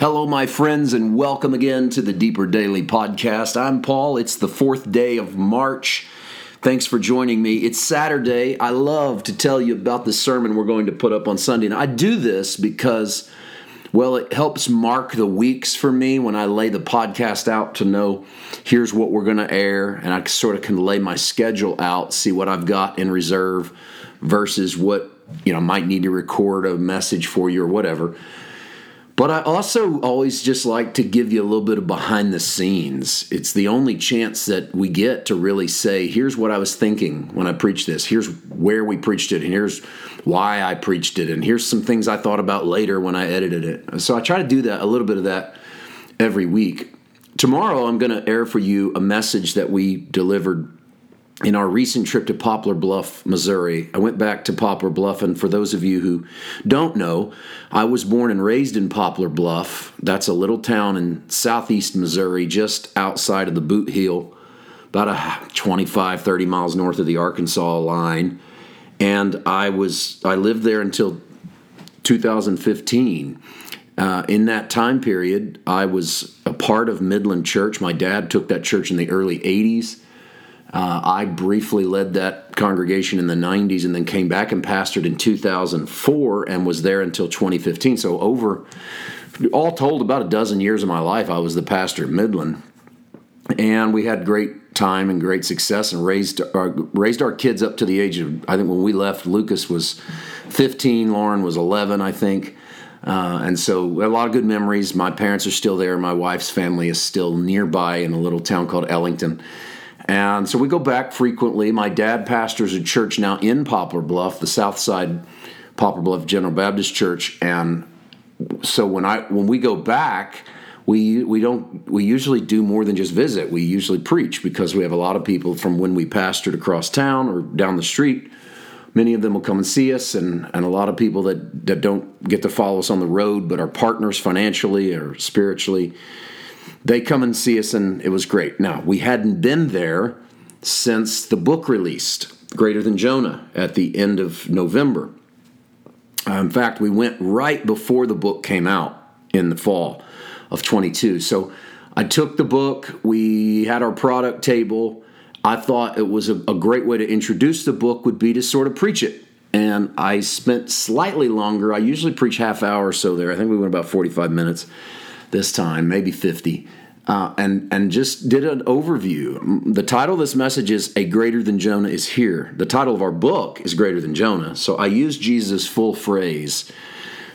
Hello, my friends, and welcome again to the Deeper Daily Podcast. I'm Paul. It's the 4th day of March. Thanks for joining me. It's Saturday. I love to tell you about the sermon we're going to put up on Sunday. And I do this because, well, it helps mark the weeks for me when I lay the podcast out to know here's what we're going to air, and I sort of can lay my schedule out, see what I've got in reserve versus what, might need to record a message for you or whatever. But I also always just like to give you a little bit of behind the scenes. It's the only chance that we get to really say, here's what I was thinking when I preached this. Here's where we preached it, and here's why I preached it, and here's some things I thought about later when I edited it. So I try to do that, a little bit of that every week. Tomorrow I'm going to air for you a message that we delivered in our recent trip to Poplar Bluff, Missouri. I went back to Poplar Bluff, and for those of you who don't know, I was born and raised in Poplar Bluff. That's a little town in southeast Missouri, just outside of the Boot Heel, about 25, 30 miles north of the Arkansas line. And I lived there until 2015. In that time period, I was a part of Midland Church. My dad took that church in the early 80s. I briefly led that congregation in the 90s and then came back and pastored in 2004 and was there until 2015. So over, all told, about a dozen years of my life, I was the pastor at Midland. And we had great time and great success and raised our kids up to the age of, I think when we left, Lucas was 15, Lauren was 11, I think. And so a lot of good memories. My parents are still there. My wife's family is still nearby in a little town called Ellington. And so we go back frequently. My dad pastors a church now in Poplar Bluff, the Southside Poplar Bluff General Baptist Church. And so when we go back, we usually do more than just visit. We usually preach because we have a lot of people from when we pastored across town or down the street. Many of them will come and see us, and a lot of people that don't get to follow us on the road but are partners financially or spiritually. They come and see us, and it was great. Now, we hadn't been there since the book released, Greater Than Jonah, at the end of November. In fact, we went right before the book came out in the fall of 22. So I took the book. We had our product table. I thought it was a great way to introduce the book would be to sort of preach it. And I spent slightly longer. I usually preach half hour or so there. I think we went about 45 minutes. This time, maybe 50, and just did an overview. The title of this message is A Greater Than Jonah Is Here. The title of our book is Greater Than Jonah. So I used Jesus' full phrase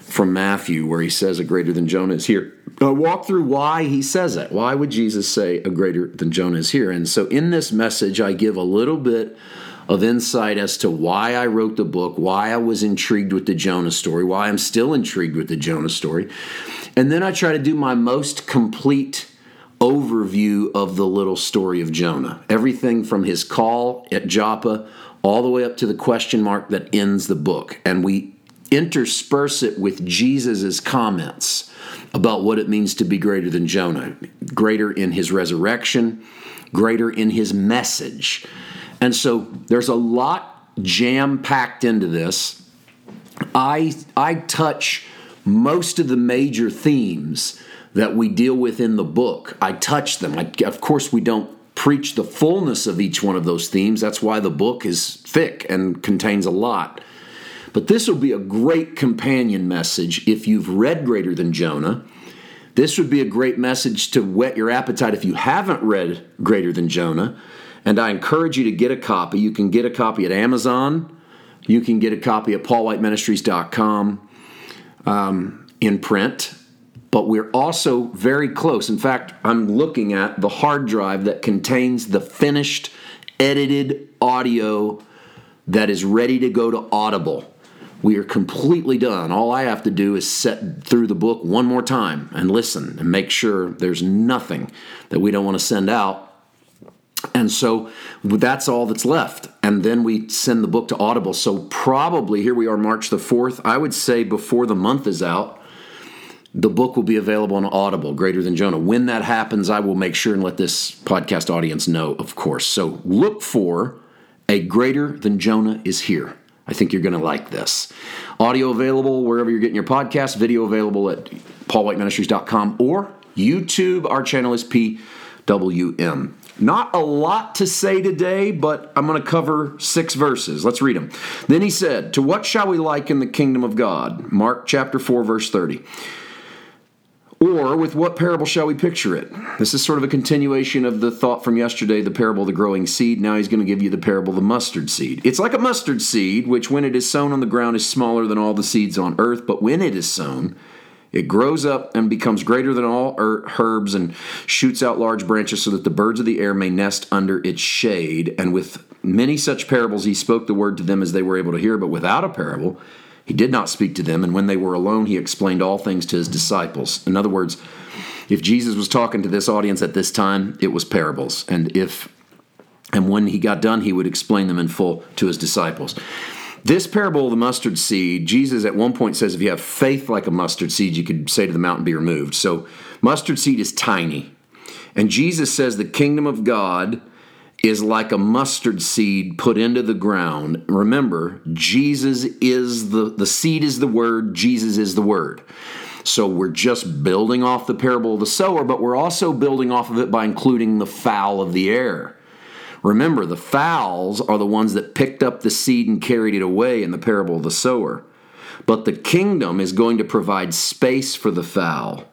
from Matthew where he says a greater than Jonah is here. I walk through why he says it. Why would Jesus say a greater than Jonah is here? And so in this message, I give a little bit of insight as to why I wrote the book, why I was intrigued with the Jonah story, why I'm still intrigued with the Jonah story. And then I try to do my most complete overview of the little story of Jonah. Everything from his call at Joppa all the way up to the question mark that ends the book. And we intersperse it with Jesus' comments about what it means to be greater than Jonah. Greater in his resurrection, greater in his message. And so there's a lot jam-packed into this. I touch most of the major themes that we deal with in the book. I touch them. Of course, we don't preach the fullness of each one of those themes. That's why the book is thick and contains a lot. But this will be a great companion message if you've read Greater Than Jonah. This would be a great message to whet your appetite if you haven't read Greater Than Jonah. And I encourage you to get a copy. You can get a copy at Amazon. You can get a copy at PaulWhiteMinistries.com in print. But we're also very close. In fact, I'm looking at the hard drive that contains the finished, edited audio that is ready to go to Audible. We are completely done. All I have to do is set through the book one more time and listen and make sure there's nothing that we don't want to send out. And so that's all that's left. And then we send the book to Audible. So probably, here we are, March the 4th. I would say before the month is out, the book will be available on Audible, Greater Than Jonah. When that happens, I will make sure and let this podcast audience know, of course. So look for A Greater Than Jonah Is Here. I think you're going to like this. Audio available wherever you're getting your podcast. Video available at PaulWhiteMinistries.com or YouTube. Our channel is PWM. Not a lot to say today, but I'm going to cover 6 verses. Let's read them. Then he said, "To what shall we liken the kingdom of God?" Mark chapter 4, verse 30. "Or with what parable shall we picture it?" This is sort of a continuation of the thought from yesterday, the parable of the growing seed. Now he's going to give you the parable of the mustard seed. "It's like a mustard seed, which when it is sown on the ground is smaller than all the seeds on earth, but when it is sown, it grows up and becomes greater than all herbs and shoots out large branches so that the birds of the air may nest under its shade. And with many such parables he spoke the word to them as they were able to hear, but without a parable he did not speak to them. And when they were alone, he explained all things to his disciples." In other words, if Jesus was talking to this audience at this time, it was parables. And when he got done, he would explain them in full to his disciples. This parable of the mustard seed, Jesus at one point says, if you have faith like a mustard seed, you could say to the mountain, be removed. So mustard seed is tiny. And Jesus says the kingdom of God is like a mustard seed put into the ground. Remember, Jesus is the seed is the word, Jesus is the word. So we're just building off the parable of the sower, but we're also building off of it by including the fowl of the air. Remember, the fowls are the ones that picked up the seed and carried it away in the parable of the sower. But the kingdom is going to provide space for the fowl.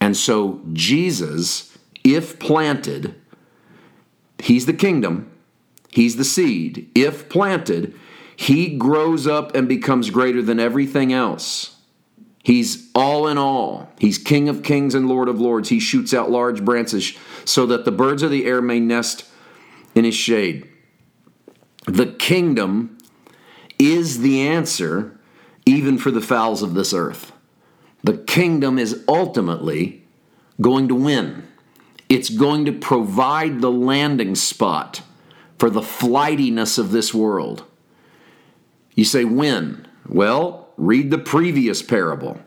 And so Jesus, if planted, he's the kingdom. He's the seed. If planted, he grows up and becomes greater than everything else. He's all in all. He's King of kings and Lord of lords. He shoots out large branches so that the birds of the air may nest in his shade. The kingdom is the answer even for the fowls of this earth. The kingdom is ultimately going to win. It's going to provide the landing spot for the flightiness of this world. You say, when? Well, read the previous parable.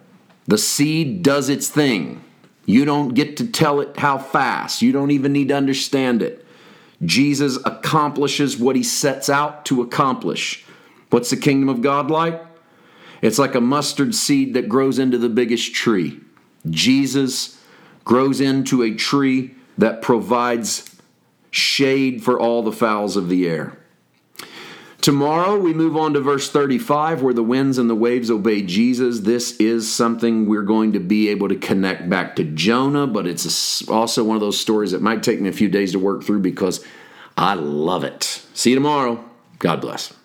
The seed does its thing. You don't get to tell it how fast. You don't even need to understand it. Jesus accomplishes what he sets out to accomplish. What's the kingdom of God like? It's like a mustard seed that grows into the biggest tree. Jesus grows into a tree that provides shade for all the fowls of the air. Tomorrow we move on to verse 35, where the winds and the waves obey Jesus. This is something we're going to be able to connect back to Jonah, but it's also one of those stories that might take me a few days to work through because I love it. See you tomorrow. God bless.